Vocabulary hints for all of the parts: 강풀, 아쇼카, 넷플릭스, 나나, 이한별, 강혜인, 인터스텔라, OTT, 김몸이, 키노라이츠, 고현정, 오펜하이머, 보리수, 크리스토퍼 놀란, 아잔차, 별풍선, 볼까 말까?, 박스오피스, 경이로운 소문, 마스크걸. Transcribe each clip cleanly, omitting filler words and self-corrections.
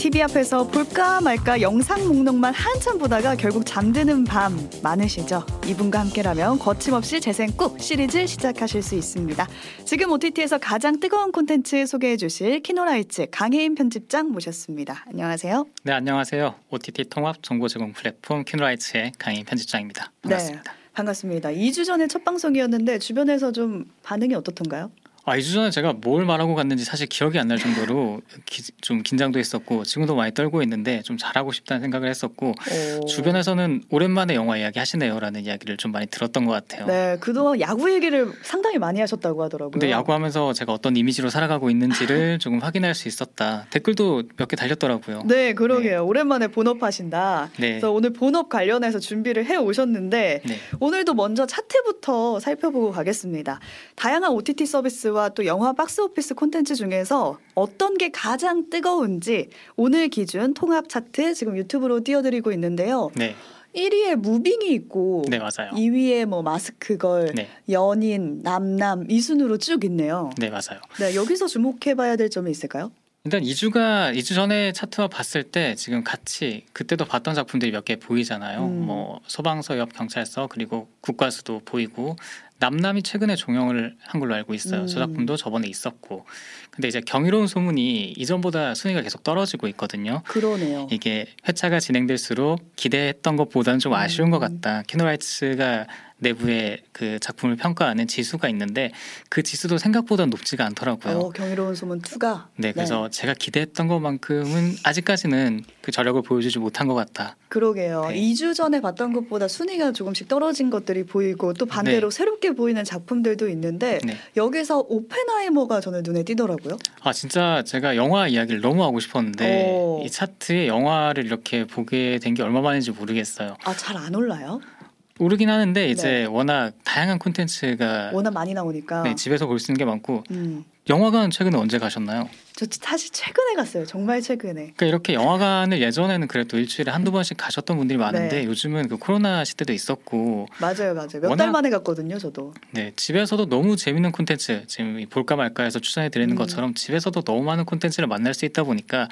TV 앞에서 볼까 말까 영상 목록만 한참 보다가 결국 잠드는 밤 많으시죠? 이분과 함께라면 거침없이 재생 꾹 시리즈 시작하실 수 있습니다. 지금 OTT에서 가장 뜨거운 콘텐츠 소개해 주실 키노라이츠 강혜인 편집장 모셨습니다. 안녕하세요. 네, 안녕하세요. OTT 통합 정보 제공 플랫폼 키노라이츠의 강혜인 편집장입니다. 반갑습니다. 네, 반갑습니다. 2주 전에 첫 방송이었는데 주변에서 좀 반응이 어떻던가요? 2주 전에 제가 뭘 말하고 갔는지 사실 기억이 안 날 정도로 좀 긴장도 했었고 지금도 많이 떨고 있는데 좀 잘하고 싶다는 생각을 했었고 주변에서는 오랜만에 영화 이야기 하시네요라는 이야기를 좀 많이 들었던 것 같아요. 네, 그동안 야구 얘기를 상당히 많이 하셨다고 하더라고요. 근데 야구하면서 제가 어떤 이미지로 살아가고 있는지를 조금 확인할 수 있었다. 댓글도 몇 개 달렸더라고요. 네, 그러게요. 네. 오랜만에 본업하신다. 네. 그래서 오늘 본업 관련해서 준비를 해오셨는데 네. 오늘도 먼저 차트부터 살펴보고 가겠습니다. 다양한 OTT 서비스와 또 영화 박스오피스 콘텐츠 중에서 어떤 게 가장 뜨거운지 오늘 기준 통합 차트 지금 유튜브로 띄워드리고 있는데요. 네. 1위에 무빙이 있고 네, 맞아요. 2위에 뭐 마스크걸, 네. 연인, 남남 이 순으로 쭉 있네요. 네, 맞아요. 네, 여기서 주목해봐야 될 점이 있을까요? 일단 2주 전에 차트와 봤을 때 지금 같이 그때도 봤던 작품들이 몇 개 보이잖아요. 뭐 소방서 옆 경찰서 그리고 국과수도 보이고 남남이 최근에 종영을 한 걸로 알고 있어요. 저 작품도 저번에 있었고. 근데 이제 경이로운 소문이 이전보다 순위가 계속 떨어지고 있거든요. 그러네요. 이게 회차가 진행될수록 기대했던 것보다는 좀 아쉬운 것 같다. 키노라이츠가 내부에 그 작품을 평가하는 지수가 있는데 그 지수도 생각보다 높지가 않더라고요. 경이로운 소문 2가. 네, 그래서 네. 제가 기대했던 것만큼은 아직까지는 그 저력을 보여주지 못한 것 같다. 그러게요. 네. 2주 전에 봤던 것보다 순위가 조금씩 떨어진 것들이 보이고 또 반대로 네. 새롭게 보이는 작품들도 있는데 네. 여기서 오펜하이머가 저는 눈에 띄더라고요. 진짜 제가 영화 이야기를 너무 하고 싶었는데 이 차트에 영화를 이렇게 보게 된 게 얼마 만인지 모르겠어요. 잘 안 올라요? 오르긴 하는데 이제 네. 워낙 다양한 콘텐츠가 워낙 많이 나오니까 네, 집에서 볼 수 있는 게 많고 영화관 최근에 언제 가셨나요? 저 사실 최근에 갔어요. 정말 최근에. 그러니까 이렇게 영화관을 예전에는 그래도 일주일에 한두 번씩 가셨던 분들이 많은데 네. 요즘은 그 코로나 시대도 있었고 맞아요. 몇 달 만에 갔거든요. 저도. 네. 집에서도 너무 재밌는 콘텐츠 지금 볼까 말까 해서 추천해드리는 것처럼 집에서도 너무 많은 콘텐츠를 만날 수 있다 보니까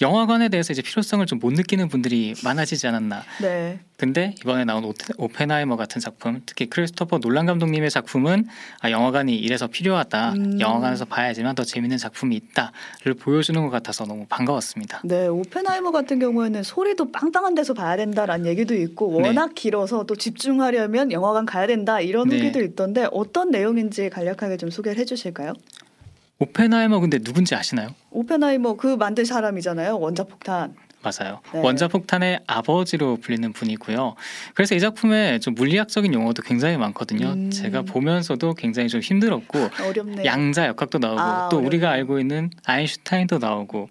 영화관에 대해서 이제 필요성을 좀 못 느끼는 분들이 많아지지 않았나. 네. 근데 이번에 나온 오펜하이머 같은 작품 특히 크리스토퍼 놀란 감독님의 작품은 영화관이 이래서 필요하다. 영화관에서 봐야지만 더 재밌는 작품이 있다. 를 보여주는 것 같아서 너무 반가웠습니다. 네, 오펜하이머 같은 경우에는 소리도 빵빵한 데서 봐야 된다라는 얘기도 있고 워낙 네. 길어서 또 집중하려면 영화관 가야 된다 이런 네. 후기도 있던데 어떤 내용인지 간략하게 좀 소개를 해주실까요? 오펜하이머 근데 누군지 아시나요? 오펜하이머 그 만든 사람이잖아요. 원자폭탄. 맞아요. 네. 원자폭탄의 아버지로 불리는 분이고요. 그래서 이 작품에 좀 물리학적인 용어도 굉장히 많거든요. 제가 보면서도 굉장히 좀 힘들었고 어렵네요. 양자 역학도 나오고 또 어렵네요. 우리가 알고 있는 아인슈타인도 나오고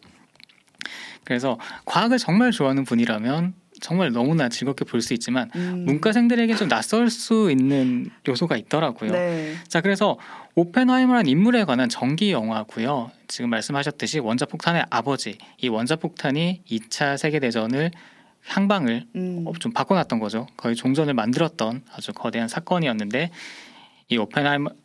그래서 과학을 정말 좋아하는 분이라면 정말 너무나 즐겁게 볼 수 있지만 문과생들에게 좀 낯설 수 있는 요소가 있더라고요. 네. 자, 그래서 오펜하이머라는 인물에 관한 전기 영화고요. 지금 말씀하셨듯이 원자폭탄의 아버지, 이 원자폭탄이 2차 세계대전을 향방을 좀 바꿔놨던 거죠. 거의 종전을 만들었던 아주 거대한 사건이었는데 이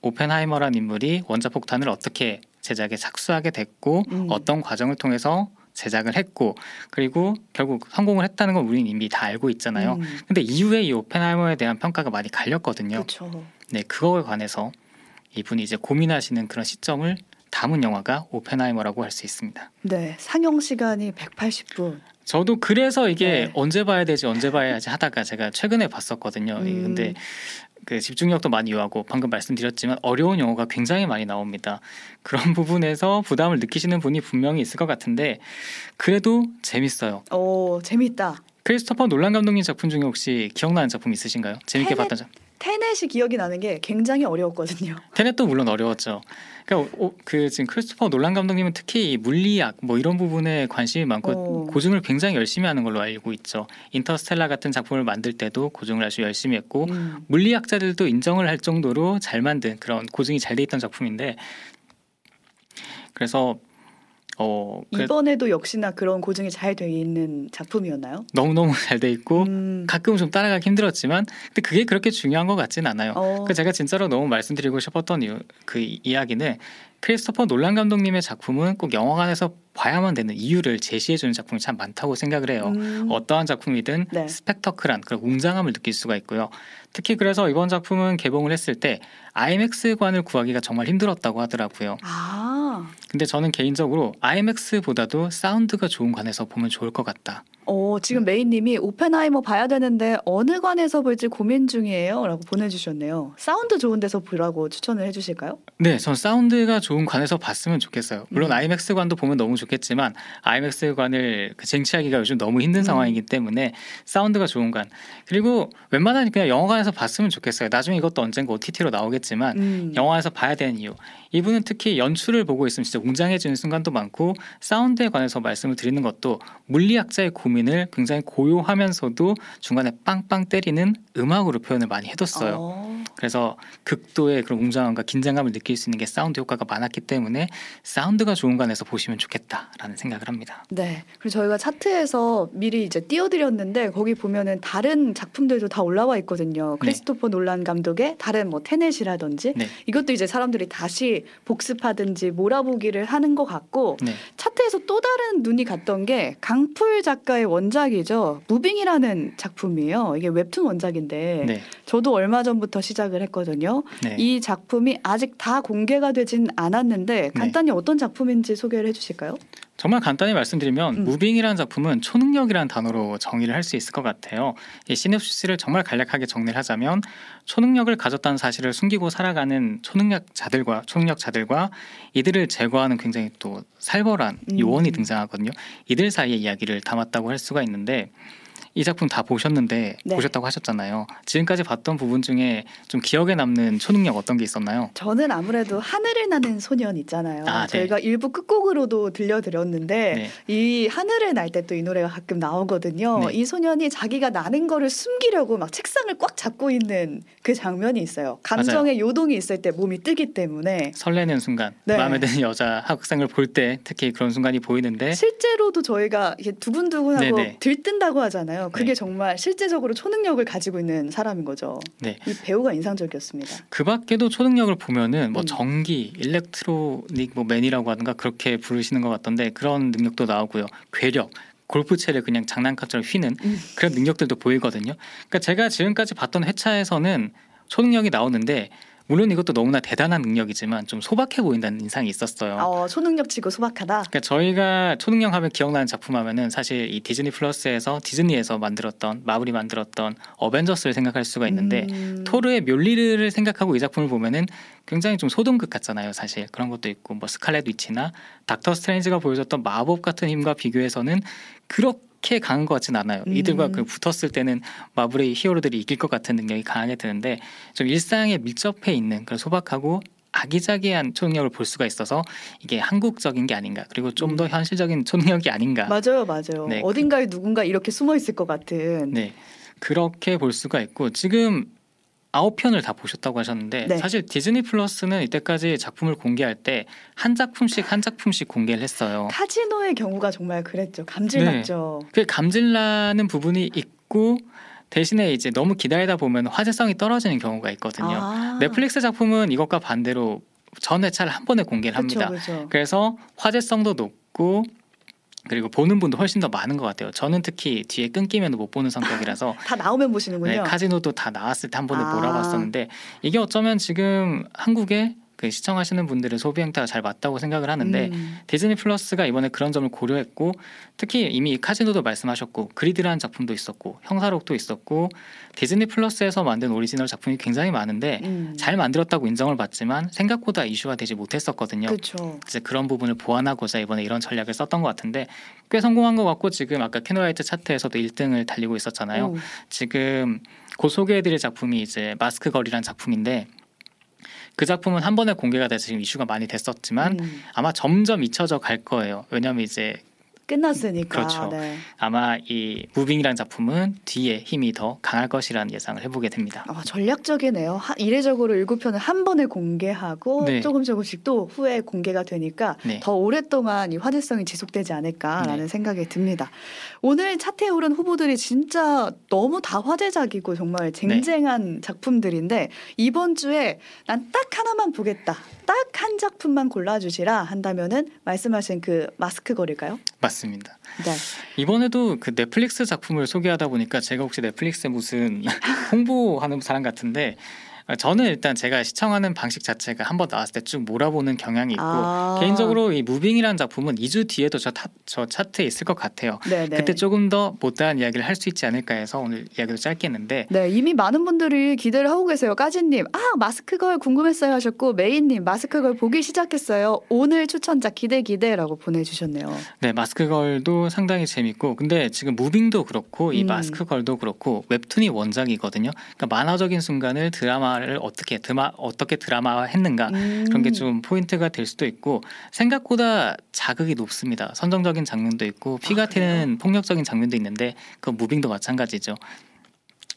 오펜하이머라는 인물이 원자폭탄을 어떻게 제작에 착수하게 됐고 어떤 과정을 통해서 제작을 했고 그리고 결국 성공을 했다는 건 우리는 이미 다 알고 있잖아요. 근데 이후에 이 오펜하이머에 대한 평가가 많이 갈렸거든요. 그쵸. 네, 그거에 관해서 이분이 이제 고민하시는 그런 시점을 담은 영화가 오펜하이머라고 할 수 있습니다. 네, 상영 시간이 180분. 저도 그래서 이게 네. 언제 봐야지 하다가 제가 최근에 봤었거든요. 근데 그 집중력도 많이 요하고 방금 말씀드렸지만 어려운 용어가 굉장히 많이 나옵니다. 그런 부분에서 부담을 느끼시는 분이 분명히 있을 것 같은데 그래도 재밌어요. 재밌다. 크리스토퍼 놀란 감독님 작품 중에 혹시 기억나는 작품 있으신가요? 재밌게 봤던 작품. 테넷이 기억이 나는 게 굉장히 어려웠거든요. 테넷도 물론 어려웠죠. 그러니까 지금 크리스토퍼 놀란 감독님은 특히 물리학 뭐 이런 부분에 관심이 많고 고증을 굉장히 열심히 하는 걸로 알고 있죠. 인터스텔라 같은 작품을 만들 때도 고증을 아주 열심히 했고 물리학자들도 인정을 할 정도로 잘 만든 그런 고증이 잘 돼 있던 작품인데 그래서 이번에도 역시나 그런 고증이 잘 돼 있는 작품이었나요? 너무너무 잘 돼 있고 가끔 좀 따라가기 힘들었지만 근데 그게 그렇게 중요한 것 같진 않아요. 제가 진짜로 너무 말씀드리고 싶었던 이야기는 크리스토퍼 놀란 감독님의 작품은 꼭 영화관에서 봐야만 되는 이유를 제시해주는 작품이 참 많다고 생각을 해요. 어떠한 작품이든 네. 스펙터클한 그런 웅장함을 느낄 수가 있고요. 특히 그래서 이번 작품은 개봉을 했을 때 IMAX관을 구하기가 정말 힘들었다고 하더라고요. 근데 저는 개인적으로 IMAX보다도 사운드가 좋은 관에서 보면 좋을 것 같다. 지금 메인님이 오펜하이머 봐야 되는데 어느 관에서 볼지 고민 중이에요 라고 보내주셨네요. 사운드 좋은 데서 보라고 추천을 해주실까요? 네, 전 사운드가 좋은 관에서 봤으면 좋겠어요. 물론 IMAX관도 보면 너무 좋겠지만 IMAX관을 쟁취하기가 요즘 너무 힘든 상황이기 때문에 사운드가 좋은 관, 그리고 웬만하면 그냥 영화관에서 봤으면 좋겠어요. 나중에 이것도 언젠가 OTT로 나오겠지만 영화에서 봐야 되는 이유, 이분은 특히 연출을 보고 있으면 진짜 웅장해지는 순간도 많고 사운드에 관해서 말씀을 드리는 것도 물리학자의 고민을 굉장히 고요하면서도 중간에 빵빵 때리는 음악으로 표현을 많이 해뒀어요. 그래서 극도의 그런 웅장함과 긴장감을 느낄 수 있는 게 사운드 효과가 많았기 때문에 사운드가 좋은 관에서 보시면 좋겠다라는 생각을 합니다. 네, 그리고 저희가 차트에서 미리 이제 띄워드렸는데 거기 보면은 다른 작품들도 다 올라와 있거든요. 크리스토퍼 놀란 감독의 다른 뭐 테넷이라든지 이것도 이제 사람들이 다시 복습하든지 몰아보기를 하는 것 같고 차트에서 또 다른 눈이 갔던 게 강풀 작가의 원작이죠. 무빙이라는 작품이에요. 이게 웹툰 원작인데 저도 얼마 전부터 시작을 했거든요. 이 작품이 아직 다 공개가 되진 않았는데 간단히 어떤 작품인지 소개를 해주실까요? 정말 간단히 말씀드리면 무빙이라는 작품은 초능력이라는 단어로 정의를 할 수 있을 것 같아요. 이 시놉시스를 정말 간략하게 정리를 하자면 초능력을 가졌다는 사실을 숨기고 살아가는 초능력자들과 이들을 제거하는 굉장히 또 살벌한 요원이 등장하거든요. 이들 사이의 이야기를 담았다고 할 수가 있는데 이 작품 다 보셨는데 보셨다고 하셨잖아요. 지금까지 봤던 부분 중에 좀 기억에 남는 초능력 어떤 게 있었나요? 저는 아무래도 하늘을 나는 소년 있잖아요. 저희가 일부 끝곡으로도 들려드렸는데 이 하늘을 날 때 또 이 노래가 가끔 나오거든요. 이 소년이 자기가 나는 거를 숨기려고 막 책상을 꽉 잡고 있는 그 장면이 있어요. 감정의 요동이 있을 때 몸이 뜨기 때문에 설레는 순간, 마음에 드는 여자 학생을 볼 때 특히 그런 순간이 보이는데 실제로도 저희가 두근두근하고 들뜬다고 하잖아요. 그게 정말 실제적으로 초능력을 가지고 있는 사람인 거죠. 이 배우가 인상적이었습니다. 그 밖에도 초능력을 보면은 뭐 전기, 일렉트로닉 뭐 맨이라고 하던가 그렇게 부르시는 것 같던데 그런 능력도 나오고요. 괴력, 골프채를 그냥 장난감처럼 휘는 그런 능력들도 보이거든요. 그러니까 제가 지금까지 봤던 회차에서는 초능력이 나오는데 물론 이것도 너무나 대단한 능력이지만 좀 소박해 보인다는 인상이 있었어요. 초능력치고 소박하다. 그러니까 저희가 초능력 하면 기억나는 작품 하면은 사실 이 디즈니 플러스에서 디즈니에서 만들었던 마블이 만들었던 어벤져스를 생각할 수가 있는데 토르의 묠리르를 생각하고 이 작품을 보면은 굉장히 좀 소동극 같잖아요. 사실 그런 것도 있고 뭐 스칼렛 위치나 닥터 스트레인지가 보여줬던 마법 같은 힘과 비교해서는 그렇게 강한 것 같진 않아요. 이들과 붙었을 때는 마블의 히어로들이 이길 것 같은 능력이 강하게 드는데 좀 일상에 밀접해 있는 그런 소박하고 아기자기한 초능력을 볼 수가 있어서 이게 한국적인 게 아닌가, 그리고 좀 더 현실적인 초능력이 아닌가. 맞아요. 어딘가에 누군가 이렇게 숨어 있을 것 같은. 그렇게 볼 수가 있고 지금 9편을 다 보셨다고 하셨는데 사실 디즈니 플러스는 이때까지 작품을 공개할 때 한 작품씩 공개를 했어요. 카지노의 경우가 정말 그랬죠. 감질났죠. 그 감질나는 부분이 있고 대신에 이제 너무 기다리다 보면 화제성이 떨어지는 경우가 있거든요. 넷플릭스 작품은 이것과 반대로 전 회차를 한 번에 공개를 합니다. 그래서 화제성도 높고 그리고 보는 분도 훨씬 더 많은 것 같아요. 저는 특히 뒤에 끊기면 못 보는 성격이라서 다 나오면 보시는군요. 카지노도 다 나왔을 때 한 번에 몰아봤었는데 이게 어쩌면 지금 한국에 그 시청하시는 분들의 소비 행태가 잘 맞다고 생각을 하는데 디즈니 플러스가 이번에 그런 점을 고려했고 특히 이미 카지노도 말씀하셨고 그리드라는 작품도 있었고 형사록도 있었고 디즈니 플러스에서 만든 오리지널 작품이 굉장히 많은데 잘 만들었다고 인정을 받지만 생각보다 이슈화되지 못했었거든요. 이제 그런 부분을 보완하고자 이번에 이런 전략을 썼던 것 같은데 꽤 성공한 것 같고 지금 아까 키노라이츠 차트에서도 1등을 달리고 있었잖아요. 지금 곧 소개해드릴 작품이 이제 마스크걸이라는 작품인데 그 작품은 한 번에 공개가 돼서 지금 이슈가 많이 됐었지만 아마 점점 잊혀져 갈 거예요. 왜냐하면 이제 끝났으니까. 그렇죠. 네. 아마 이 무빙이라는 작품은 뒤에 힘이 더 강할 것이라는 예상을 해보게 됩니다. 전략적이네요. 이례적으로 7편을 한 번에 공개하고 네. 조금씩 또 후에 공개가 되니까 네. 더 오랫동안 이 화제성이 지속되지 않을까라는 네. 생각이 듭니다. 오늘 차트에 오른 후보들이 진짜 너무 다 화제작이고 정말 쟁쟁한 네. 작품들인데 이번 주에 난 딱 하나만 보겠다. 딱 한 작품만 골라주시라 한다면은 말씀하신 그 마스크걸일까요? 맞습니다. 네. 이번에도 그 넷플릭스 작품을 소개하다 보니까 제가 혹시 넷플릭스에 무슨 홍보하는 사람 같은데 저는 일단 제가 시청하는 방식 자체가 한번 나왔을 때 쭉 몰아보는 경향이 있고 개인적으로 이 무빙이라는 작품은 2주 뒤에도 저 차트에 있을 것 같아요. 네네. 그때 조금 더 못다한 이야기를 할 수 있지 않을까 해서 오늘 이야기도 짧게 했는데 네, 이미 많은 분들이 기대를 하고 계세요. 까진님 마스크걸 궁금했어요 하셨고 메인님 마스크걸 보기 시작했어요. 오늘 추천작 기대라고 보내주셨네요. 네, 마스크걸도 상당히 재밌고 근데 지금 무빙도 그렇고 이 마스크걸도 그렇고 웹툰이 원작이거든요. 그러니까 만화적인 순간을 드라마를 어떻게 드라마 했는가 그런 게 좀 포인트가 될 수도 있고 생각보다 자극이 높습니다. 선정적인 장면도 있고 피가 튀는 폭력적인 장면도 있는데 그 무빙도 마찬가지죠.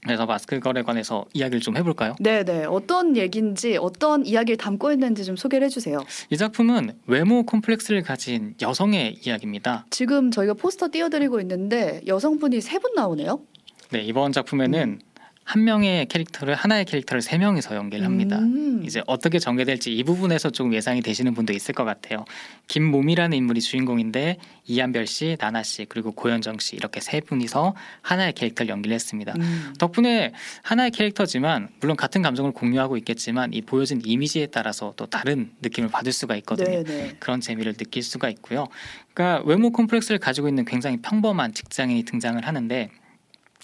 그래서 마스크걸에 관해서 이야기를 좀 해볼까요? 네네. 어떤 얘기인지 어떤 이야기를 담고 있는지 좀 소개를 해주세요. 이 작품은 외모 콤플렉스를 가진 여성의 이야기입니다. 지금 저희가 포스터 띄워드리고 있는데 여성분이 3분 나오네요? 네. 이번 작품에는 한 명의 캐릭터를 하나의 캐릭터를 3명이서 연기를 합니다. 이제 어떻게 전개될지 이 부분에서 조금 예상이 되시는 분도 있을 것 같아요. 김몸이라는 인물이 주인공인데 이한별 씨, 나나 씨, 그리고 고현정 씨 이렇게 3분이서 하나의 캐릭터를 연기를 했습니다. 덕분에 하나의 캐릭터지만 물론 같은 감정을 공유하고 있겠지만 이 보여진 이미지에 따라서 또 다른 느낌을 받을 수가 있거든요. 네네. 그런 재미를 느낄 수가 있고요. 그러니까 외모 콤플렉스를 가지고 있는 굉장히 평범한 직장인이 등장을 하는데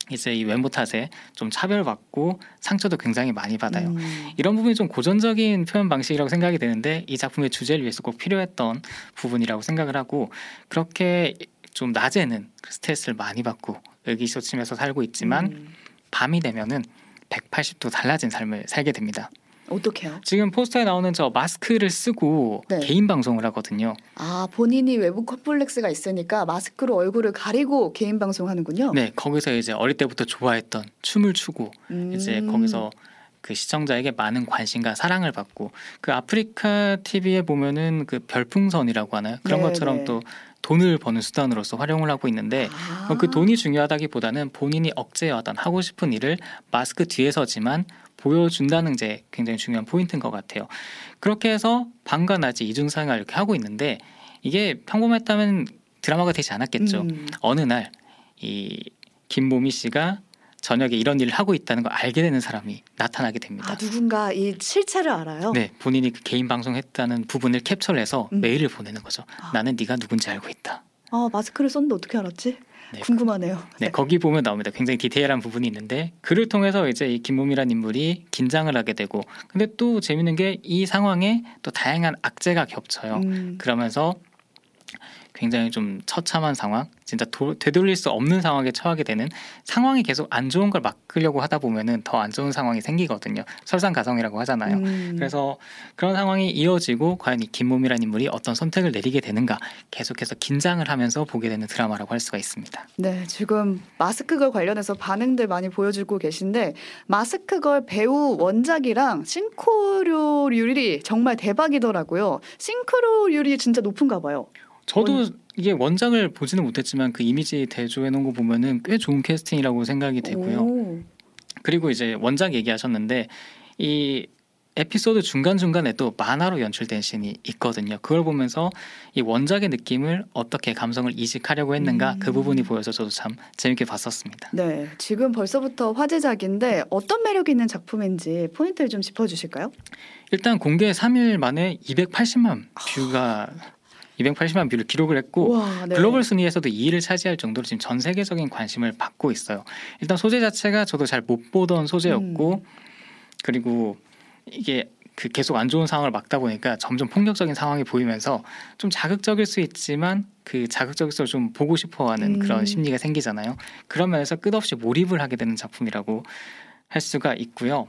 이제 이 외모 탓에 좀 차별받고 상처도 굉장히 많이 받아요. 이런 부분이 좀 고전적인 표현 방식이라고 생각이 되는데 이 작품의 주제를 위해서 꼭 필요했던 부분이라고 생각을 하고 그렇게 좀 낮에는 스트레스를 많이 받고 의기소침해서 살고 있지만 밤이 되면은 180도 달라진 삶을 살게 됩니다. 어떻게요? 지금 포스터에 나오는 저 마스크를 쓰고 네. 개인 방송을 하거든요. 본인이 외부 컴플렉스가 있으니까 마스크로 얼굴을 가리고 개인 방송하는군요. 네, 거기서 이제 어릴 때부터 좋아했던 춤을 추고 이제 거기서 그 시청자에게 많은 관심과 사랑을 받고 그 아프리카 TV에 보면은 그 별풍선이라고 하나요? 그런 것처럼 또 돈을 버는 수단으로서 활용을 하고 있는데 그 돈이 중요하다기보다는 본인이 억제하던 하고 싶은 일을 마스크 뒤에서지만 보여준다는 게 굉장히 중요한 포인트인 것 같아요. 그렇게 해서 밤과 낮이 이중생활을 이렇게 하고 있는데 이게 평범했다면 드라마가 되지 않았겠죠. 어느 날 이 김몸이 씨가 저녁에 이런 일을 하고 있다는 걸 알게 되는 사람이 나타나게 됩니다. 누군가 이 실체를 알아요? 네. 본인이 그 개인 방송했다는 부분을 캡처를 해서 메일을 보내는 거죠. 나는 네가 누군지 알고 있다. 마스크를 썼는데 어떻게 알았지? 네, 궁금하네요. 네, 거기 보면 나옵니다. 굉장히 디테일한 부분이 있는데 그를 통해서 이제 이 김몸이라는 인물이 긴장을 하게 되고 근데 또 재밌는 게 이 상황에 또 다양한 악재가 겹쳐요. 그러면서 굉장히 좀 처참한 상황, 진짜 되돌릴 수 없는 상황에 처하게 되는 상황이 계속 안 좋은 걸 막으려고 하다 보면은 더 안 좋은 상황이 생기거든요. 설상가성이라고 하잖아요. 그래서 그런 상황이 이어지고 과연 이 김몸이라는 인물이 어떤 선택을 내리게 되는가 계속해서 긴장을 하면서 보게 되는 드라마라고 할 수가 있습니다. 네, 지금 마스크걸 관련해서 반응들 많이 보여주고 계신데 마스크걸 배우 원작이랑 싱크로율이 정말 대박이더라고요. 싱크로율이 진짜 높은가 봐요. 저도 이게 원작을 보지는 못했지만 그 이미지 대조해놓은 거 보면은 꽤 좋은 캐스팅이라고 생각이 되고요. 그리고 이제 원작 얘기하셨는데 이 에피소드 중간중간에도 만화로 연출된 씬이 있거든요. 그걸 보면서 이 원작의 느낌을 어떻게 감성을 이식하려고 했는가 그 부분이 보여서 저도 참 재밌게 봤었습니다. 네, 지금 벌써부터 화제작인데 어떤 매력이 있는 작품인지 포인트를 좀 짚어주실까요? 일단 공개 3일 만에 280만 뷰가 280만 뷰를 기록을 했고 네. 글로벌 순위에서도 2위를 차지할 정도로 지금 전 세계적인 관심을 받고 있어요. 일단 소재 자체가 저도 잘 못 보던 소재였고 그리고 이게 그 계속 안 좋은 상황을 막다 보니까 점점 폭력적인 상황이 보이면서 좀 자극적일 수 있지만 그 자극적일수록 좀 보고 싶어하는 그런 심리가 생기잖아요. 그런 면에서 끝없이 몰입을 하게 되는 작품이라고 할 수가 있고요.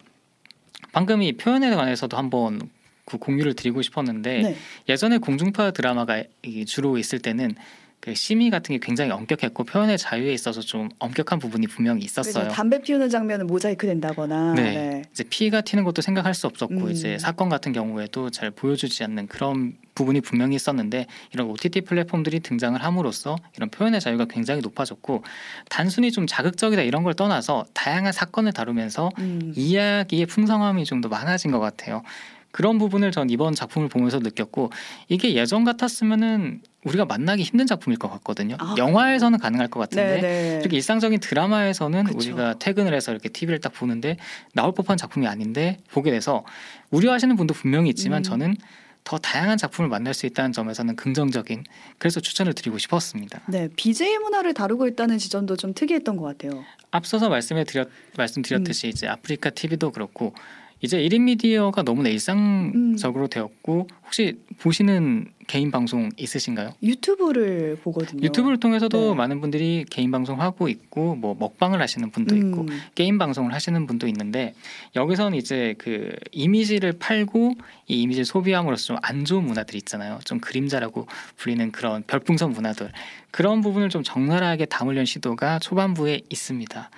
방금 이 표현에 관해서도 한번 그 공유를 드리고 싶었는데 예전에 공중파 드라마가 주로 있을 때는 그 심의 같은 게 굉장히 엄격했고 표현의 자유에 있어서 좀 엄격한 부분이 분명히 있었어요. 담배 피우는 장면은 모자이크 된다거나 네. 이제 피가 튀는 것도 생각할 수 없었고 이제 사건 같은 경우에도 잘 보여주지 않는 그런 부분이 분명히 있었는데 이런 OTT 플랫폼들이 등장을 함으로써 이런 표현의 자유가 굉장히 높아졌고 단순히 좀 자극적이다 이런 걸 떠나서 다양한 사건을 다루면서 이야기의 풍성함이 좀 더 많아진 것 같아요. 그런 부분을 전 이번 작품을 보면서 느꼈고 이게 예전 같았으면은 우리가 만나기 힘든 작품일 것 같거든요. 아, 영화에서는 가능할 것 같은데 네네. 이렇게 일상적인 드라마에서는 그쵸. 우리가 퇴근을 해서 이렇게 TV를 딱 보는데 나올 법한 작품이 아닌데 보게 돼서 우려하시는 분도 분명히 있지만 저는 더 다양한 작품을 만날 수 있다는 점에서는 긍정적인 그래서 추천을 드리고 싶었습니다. 네, BJ 문화를 다루고 있다는 지점도 좀 특이했던 것 같아요. 앞서서 말씀드렸듯이 이제 아프리카 TV도 그렇고 이제 1인 미디어가 너무나 일상적으로 되었고 혹시 보시는 개인 방송 있으신가요? 유튜브를 보거든요. 유튜브를 통해서도 네. 많은 분들이 개인 방송하고 있고 뭐 먹방을 하시는 분도 있고 게임 방송을 하시는 분도 있는데 여기서는 이제 그 이미지를 팔고 이 이미지를 소비함으로써 좀 안 좋은 문화들이 있잖아요. 좀 그림자라고 불리는 그런 별풍선 문화들 그런 부분을 좀 적나라하게 담으려는 시도가 초반부에 있습니다.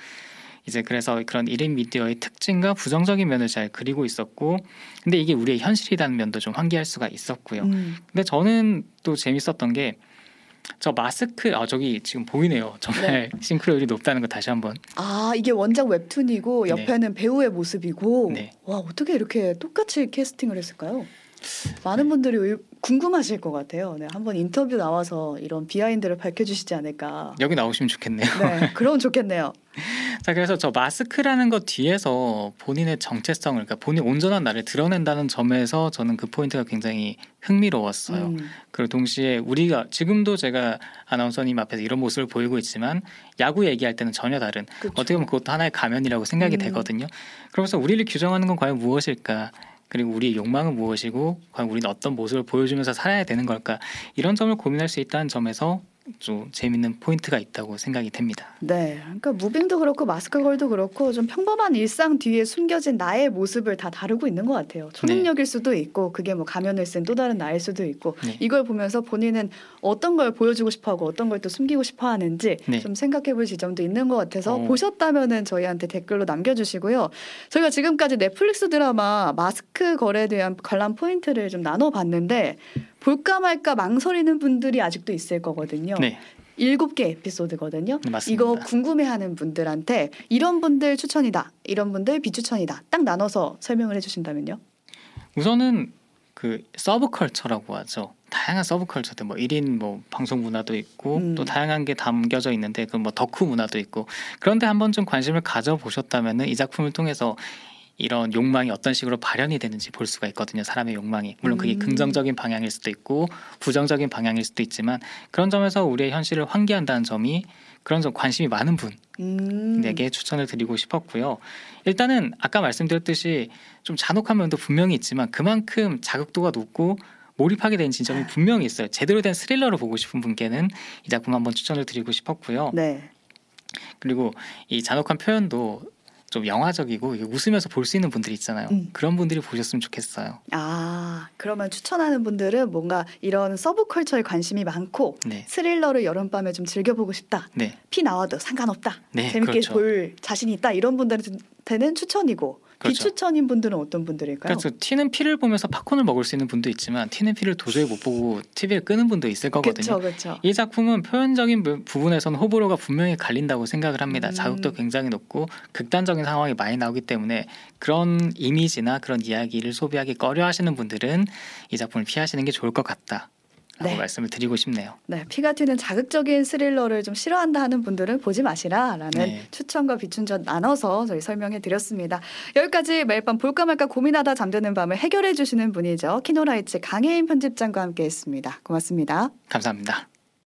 이제 그래서 그런 1인 미디어의 특징과 부정적인 면을 잘 그리고 있었고 근데 이게 우리의 현실이라는 면도 좀 환기할 수가 있었고요. 근데 저는 또 재밌었던 게 저 마스크 저기 지금 보이네요. 정말 네. 싱크로율이 높다는 거 다시 한번. 아 이게 원작 웹툰이고 옆에는 네. 배우의 모습이고 네. 와 어떻게 이렇게 똑같이 캐스팅을 했을까요? 많은 분들이 궁금하실 것 같아요. 네, 한번 인터뷰 나와서 이런 비하인드를 밝혀주시지 않을까. 여기 나오시면 좋겠네요. 네, 그럼 좋겠네요. 자, 그래서 저 마스크라는 것 뒤에서 본인의 정체성을, 그러니까 본인 온전한 나를 드러낸다는 점에서 저는 그 포인트가 굉장히 흥미로웠어요. 그리고 동시에 우리가 지금도 제가 아나운서님 앞에서 이런 모습을 보이고 있지만 야구 얘기할 때는 전혀 다른 그쵸. 어떻게 보면 그것도 하나의 가면이라고 생각이 되거든요. 그러면서 우리를 규정하는 건 과연 무엇일까? 그리고 우리의 욕망은 무엇이고 과연 우리는 어떤 모습을 보여주면서 살아야 되는 걸까 이런 점을 고민할 수 있다는 점에서 좀 재밌는 포인트가 있다고 생각이 됩니다. 네, 그러니까 무빙도 그렇고 마스크걸도 그렇고 좀 평범한 일상 뒤에 숨겨진 나의 모습을 다 다루고 있는 것 같아요. 초능력일 네. 수도 있고 그게 뭐 가면을 쓴 또 다른 나일 수도 있고 네. 이걸 보면서 본인은 어떤 걸 보여주고 싶어하고 어떤 걸 또 숨기고 싶어하는지 네. 좀 생각해볼 지점도 있는 것 같아서 보셨다면은 저희한테 댓글로 남겨주시고요. 저희가 지금까지 넷플릭스 드라마 마스크걸에 대한 관람 포인트를 좀 나눠봤는데 볼까 말까 망설이는 분들이 아직도 있을 거거든요. 네. 7개 에피소드거든요. 네, 맞습니다. 이거 궁금해하는 분들한테 이런 분들 추천이다, 이런 분들 비추천이다 딱 나눠서 설명을 해주신다면요? 우선은 그 서브컬처라고 하죠. 다양한 서브컬처들 뭐 1인 뭐 방송 문화도 있고 또 다양한 게 담겨져 있는데 그 뭐 덕후 문화도 있고 그런데 한번 좀 관심을 가져보셨다면은 이 작품을 통해서 이런 욕망이 어떤 식으로 발현이 되는지 볼 수가 있거든요. 사람의 욕망이. 물론 그게 긍정적인 방향일 수도 있고 부정적인 방향일 수도 있지만 그런 점에서 우리의 현실을 환기한다는 점이 그런 점 관심이 많은 분에게 추천을 드리고 싶었고요. 일단은 아까 말씀드렸듯이 좀 잔혹한 면도 분명히 있지만 그만큼 자극도가 높고 몰입하게 된 지점이 분명히 있어요. 제대로 된 스릴러를 보고 싶은 분께는 이 작품 한번 추천을 드리고 싶었고요. 네. 그리고 이 잔혹한 표현도 좀 영화적이고 웃으면서 볼 수 있는 분들이 있잖아요. 그런 분들이 보셨으면 좋겠어요. 아, 그러면 추천하는 분들은 뭔가 이런 서브컬처에 관심이 많고 네. 스릴러를 여름밤에 좀 즐겨보고 싶다. 네. 피 나와도 상관없다. 네, 재밌게 그렇죠. 볼 자신이 있다. 이런 분들한테는 추천이고 그렇죠. 비추천인 분들은 어떤 분들일까요? 그래서 튀는 피를 보면서 팝콘을 먹을 수 있는 분도 있지만 튀는 피를 도저히 못 보고 TV를 끄는 분도 있을 거거든요. 그쵸, 그쵸. 이 작품은 표현적인 부분에서는 호불호가 분명히 갈린다고 생각을 합니다. 자극도 굉장히 높고 극단적인 상황이 많이 나오기 때문에 그런 이미지나 그런 이야기를 소비하기 꺼려하시는 분들은 이 작품을 피하시는 게 좋을 것 같다. 라고 네. 말씀을 드리고 싶네요. 네, 피가 튀는 자극적인 스릴러를 좀 싫어한다 하는 분들은 보지 마시라라는 네. 추천과 비추천 나눠서 저희 설명해 드렸습니다. 여기까지 매일 밤 볼까 말까 고민하다 잠드는 밤을 해결해 주시는 분이죠. 키노라이츠 강혜인 편집장과 함께했습니다. 고맙습니다. 감사합니다.